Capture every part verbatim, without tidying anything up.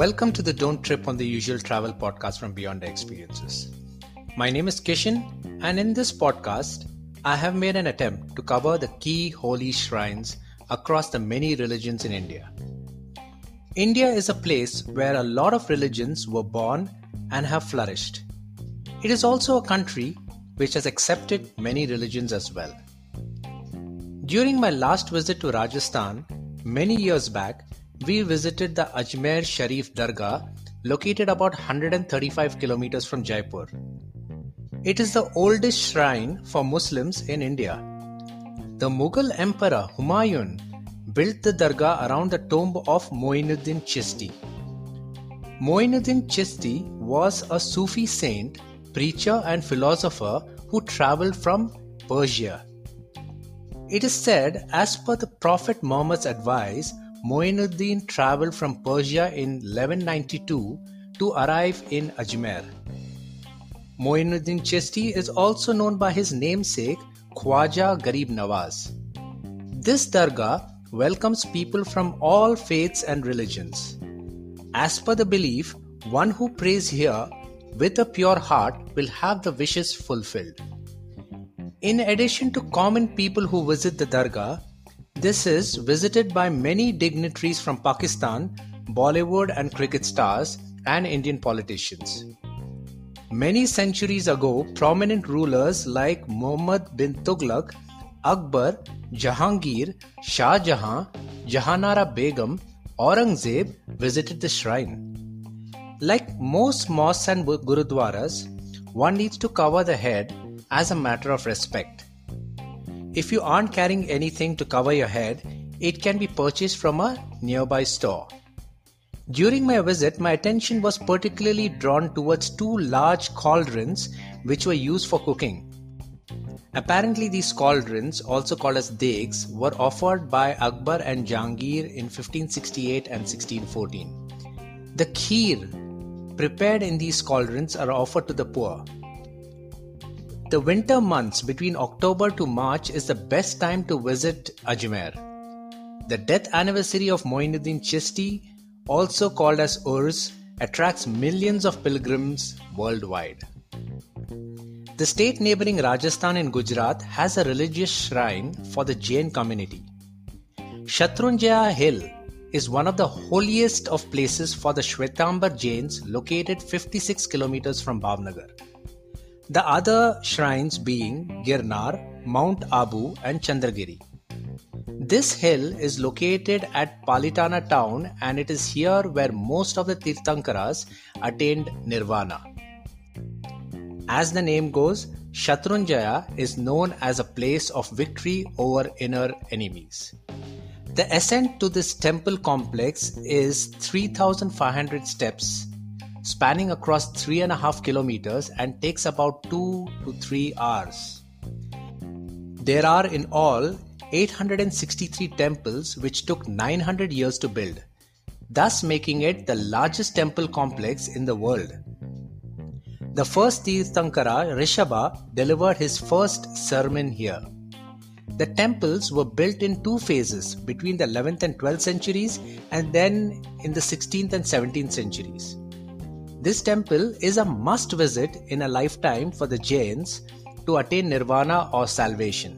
Welcome to the Don't Trip on the Usual Travel podcast from Beyond Experiences. My name is Kishan, and in this podcast, I have made an attempt to cover the key holy shrines across the many religions in India. India is a place where a lot of religions were born and have flourished. It is also a country which has accepted many religions as well. During my last visit to Rajasthan, many years back, we visited the Ajmer Sharif Dargah, located about one hundred thirty-five kilometers from Jaipur. It is the oldest shrine for Muslims in India. The Mughal Emperor Humayun built the Dargah around the tomb of Moinuddin Chisti. Moinuddin Chisti was a Sufi saint, preacher and philosopher who travelled from Persia. It is said, as per the Prophet Muhammad's advice, Moinuddin travelled from Persia in eleven ninety-two to arrive in Ajmer. Moinuddin Chisti is also known by his namesake Khwaja Garib Nawaz. This dargah welcomes people from all faiths and religions. As per the belief, one who prays here with a pure heart will have the wishes fulfilled. In addition to common people who visit the dargah, this is visited by many dignitaries from Pakistan, Bollywood and cricket stars, and Indian politicians. Many centuries ago, prominent rulers like Muhammad bin Tughlaq, Akbar, Jahangir, Shah Jahan, Jahanara Begum, Aurangzeb visited the shrine. Like most mosques and gurudwaras, one needs to cover the head as a matter of respect. If you aren't carrying anything to cover your head, it can be purchased from a nearby store. During my visit, my attention was particularly drawn towards two large cauldrons which were used for cooking. Apparently these cauldrons, also called as degs, were offered by Akbar and Jahangir in fifteen sixty-eight and sixteen fourteen. The kheer prepared in these cauldrons are offered to the poor. The winter months between October to March is the best time to visit Ajmer. The death anniversary of Moinuddin Chisti, also called as Urs, attracts millions of pilgrims worldwide. The state neighbouring Rajasthan in Gujarat has a religious shrine for the Jain community. Shatrunjaya Hill is one of the holiest of places for the Shvetambar Jains, located fifty-six kilometers from Bhavnagar. The other shrines being Girnar, Mount Abu and Chandragiri. This hill is located at Palitana town, and it is here where most of the Tirthankaras attained nirvana. As the name goes, Shatrunjaya is known as a place of victory over inner enemies. The ascent to this temple complex is three thousand five hundred steps. Spanning across three and a half kilometers and takes about two to three hours. There are in all eight hundred sixty-three temples which took nine hundred years to build, thus making it the largest temple complex in the world. The first Tirthankara, Rishabha, delivered his first sermon here. The temples were built in two phases between the eleventh and twelfth centuries and then in the sixteenth and seventeenth centuries. This temple is a must visit in a lifetime for the Jains to attain nirvana or salvation.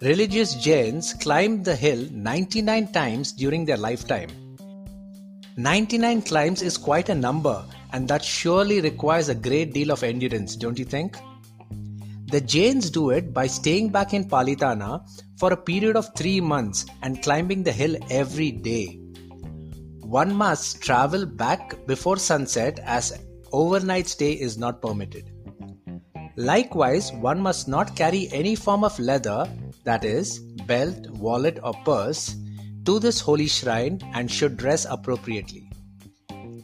Religious Jains climbed the hill ninety-nine times during their lifetime. ninety-nine climbs is quite a number, and that surely requires a great deal of endurance, don't you think? The Jains do it by staying back in Palitana for a period of three months and climbing the hill every day. One must travel back before sunset as overnight stay is not permitted. Likewise, one must not carry any form of leather, that is, belt, wallet or purse, to this holy shrine and should dress appropriately.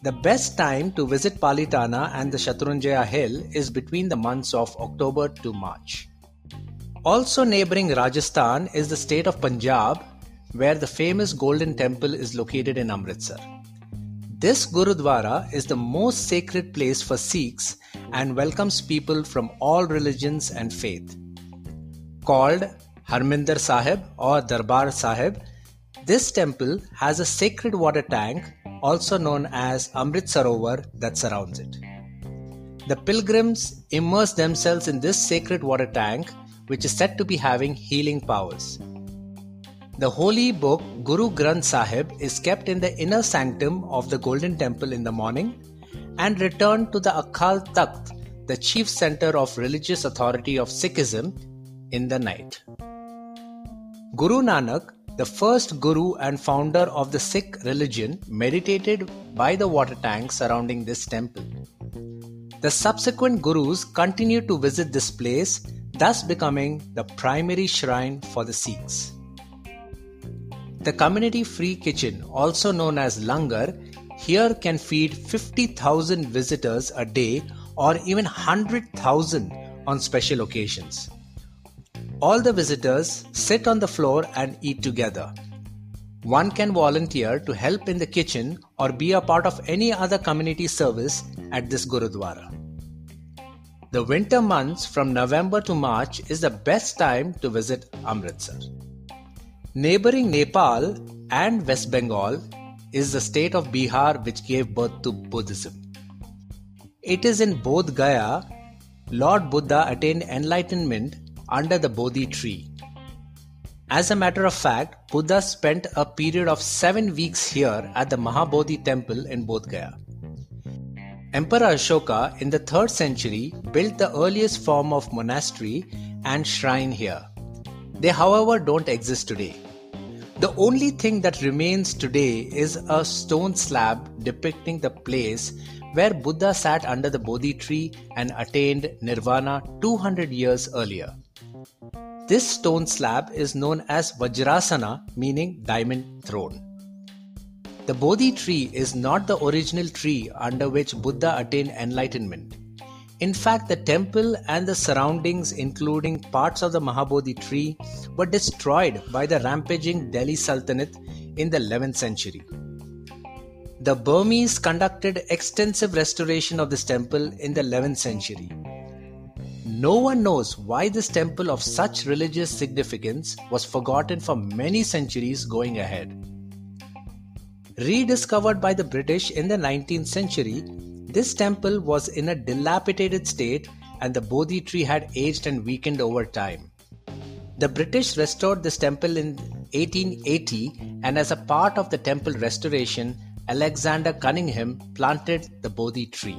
The best time to visit Palitana and the Shatrunjaya Hill is between the months of October to March. Also neighbouring Rajasthan is the state of Punjab, where the famous Golden Temple is located in Amritsar. This Gurudwara is the most sacred place for Sikhs and welcomes people from all religions and faith. Called Harmindar Sahib or Darbar Sahib, this temple has a sacred water tank also known as Amritsarovar, that surrounds it. The pilgrims immerse themselves in this sacred water tank, which is said to be having healing powers. The holy book Guru Granth Sahib is kept in the inner sanctum of the Golden Temple in the morning and returned to the Akal Takht, the chief center of religious authority of Sikhism, in the night. Guru Nanak, the first Guru and founder of the Sikh religion, meditated by the water tank surrounding this temple. The subsequent Gurus continued to visit this place, thus becoming the primary shrine for the Sikhs. The community-free kitchen, also known as Langar, here can feed fifty thousand visitors a day or even one hundred thousand on special occasions. All the visitors sit on the floor and eat together. One can volunteer to help in the kitchen or be a part of any other community service at this Gurudwara. The winter months from November to March is the best time to visit Amritsar. Neighbouring Nepal and West Bengal is the state of Bihar which gave birth to Buddhism. It is in Bodh Gaya, Lord Buddha attained enlightenment under the Bodhi tree. As a matter of fact, Buddha spent a period of seven weeks here at the Mahabodhi temple in Bodh Gaya. Emperor Ashoka in the third century built the earliest form of monastery and shrine here. They, however, don't exist today. The only thing that remains today is a stone slab depicting the place where Buddha sat under the Bodhi tree and attained nirvana two hundred years earlier. This stone slab is known as Vajrasana, meaning diamond throne. The Bodhi tree is not the original tree under which Buddha attained enlightenment. In fact, the temple and the surroundings, including parts of the Mahabodhi tree, were destroyed by the rampaging Delhi Sultanate in the eleventh century. The Burmese conducted extensive restoration of this temple in the eleventh century. No one knows why this temple of such religious significance was forgotten for many centuries going ahead. Rediscovered by the British in the nineteenth century, this temple was in a dilapidated state and the Bodhi tree had aged and weakened over time. The British restored this temple in eighteen eighty, and as a part of the temple restoration, Alexander Cunningham planted the Bodhi tree.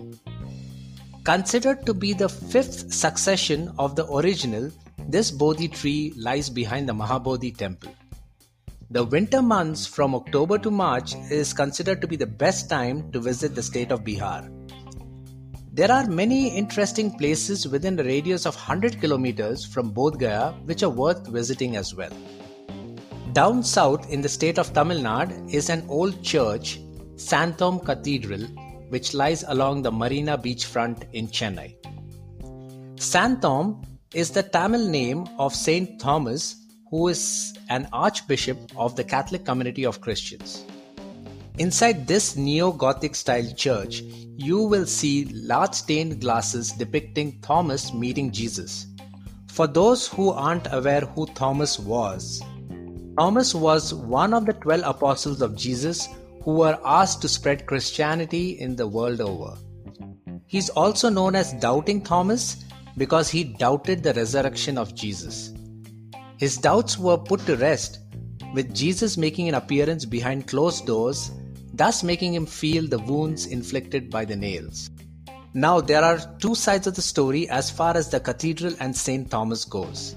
Considered to be the fifth succession of the original, this Bodhi tree lies behind the Mahabodhi temple. The winter months from October to March is considered to be the best time to visit the state of Bihar. There are many interesting places within the radius of one hundred kilometers from Bodh Gaya which are worth visiting as well. Down south in the state of Tamil Nadu is an old church, Santhom Cathedral, which lies along the Marina beachfront in Chennai. Santhom is the Tamil name of Saint Thomas, who is an archbishop of the Catholic community of Christians. Inside this neo-Gothic style church, you will see large stained glasses depicting Thomas meeting Jesus. For those who aren't aware who Thomas was, Thomas was one of the twelve apostles of Jesus who were asked to spread Christianity in the world over. He's also known as Doubting Thomas because he doubted the resurrection of Jesus. His doubts were put to rest, with Jesus making an appearance behind closed doors, thus making him feel the wounds inflicted by the nails. Now, there are two sides of the story as far as the cathedral and Saint Thomas goes.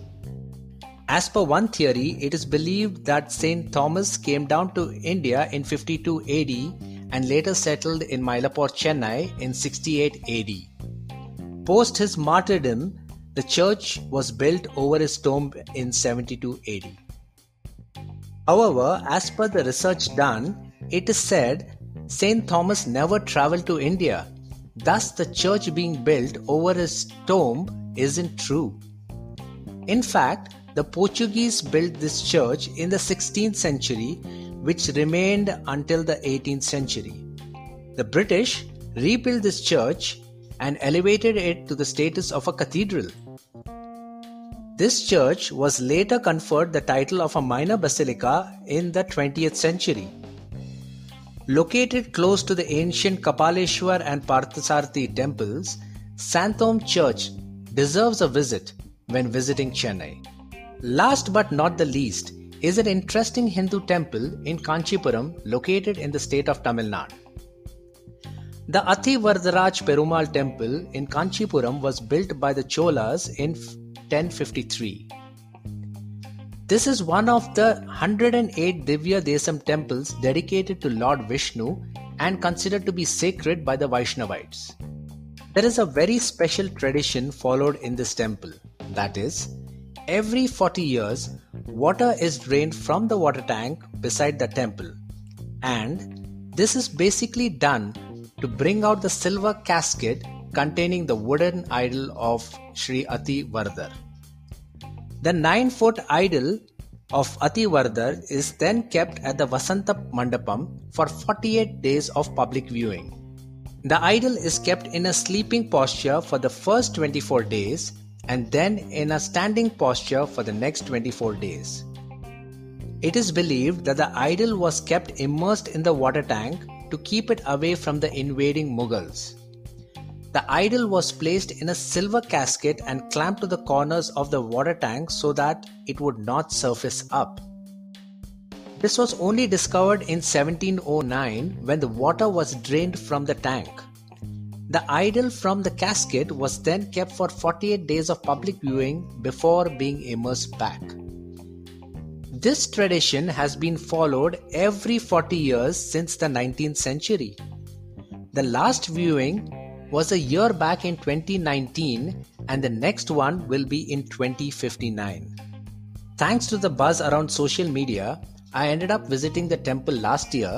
As per one theory, it is believed that Saint Thomas came down to India in fifty-two A D and later settled in Mylapore, Chennai in sixty-eight A D. Post his martyrdom, the church was built over his tomb in seventy-two A D. However, as per the research done, it is said Saint Thomas never travelled to India. Thus, the church being built over his tomb isn't true. In fact, the Portuguese built this church in the sixteenth century, which remained until the eighteenth century. The British rebuilt this church and elevated it to the status of a cathedral. This church was later conferred the title of a minor basilica in the twentieth century. Located close to the ancient Kapaleshwar and Parthasarthi temples, Santhom Church deserves a visit when visiting Chennai. Last but not the least is an interesting Hindu temple in Kanchipuram located in the state of Tamil Nadu. The Athi Varadaraj Perumal temple in Kanchipuram was built by the Cholas in ten fifty-three. This is one of the one hundred eight Divya Desam temples dedicated to Lord Vishnu and considered to be sacred by the Vaishnavites. There is a very special tradition followed in this temple, that is, every forty years, water is drained from the water tank beside the temple, and this is basically done to bring out the silver casket containing the wooden idol of Sri Ati Vardhar. The nine-foot idol of Ati Vardhar is then kept at the Vasanta Mandapam for forty-eight days of public viewing. The idol is kept in a sleeping posture for the first twenty-four days and then in a standing posture for the next twenty-four days. It is believed that the idol was kept immersed in the water tank to keep it away from the invading Mughals. The idol was placed in a silver casket and clamped to the corners of the water tank so that it would not surface up. This was only discovered in seventeen oh nine when the water was drained from the tank. The idol from the casket was then kept for forty-eight days of public viewing before being immersed back. This tradition has been followed every forty years since the nineteenth century. The last viewing was a year back in twenty nineteen and the next one will be in twenty fifty-nine. Thanks to the buzz around social media, I ended up visiting the temple last year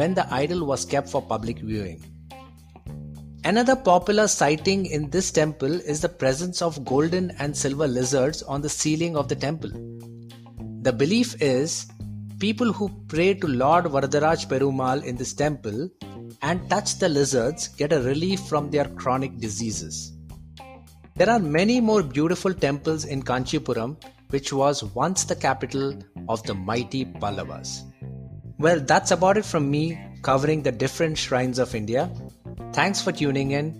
when the idol was kept for public viewing. Another popular sighting in this temple is the presence of golden and silver lizards on the ceiling of the temple. The belief is, people who pray to Lord Varadaraj Perumal in this temple and touch the lizards get a relief from their chronic diseases. There are many more beautiful temples in Kanchipuram, which was once the capital of the mighty Pallavas. Well, that's about it from me covering the different shrines of India. Thanks for tuning in.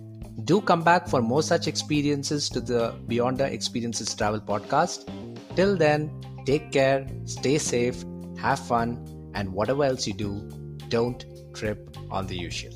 Do come back for more such experiences to the Beyond Experiences Travel podcast. Till then, take care, stay safe, have fun, and whatever else you do, don't trip on the usual.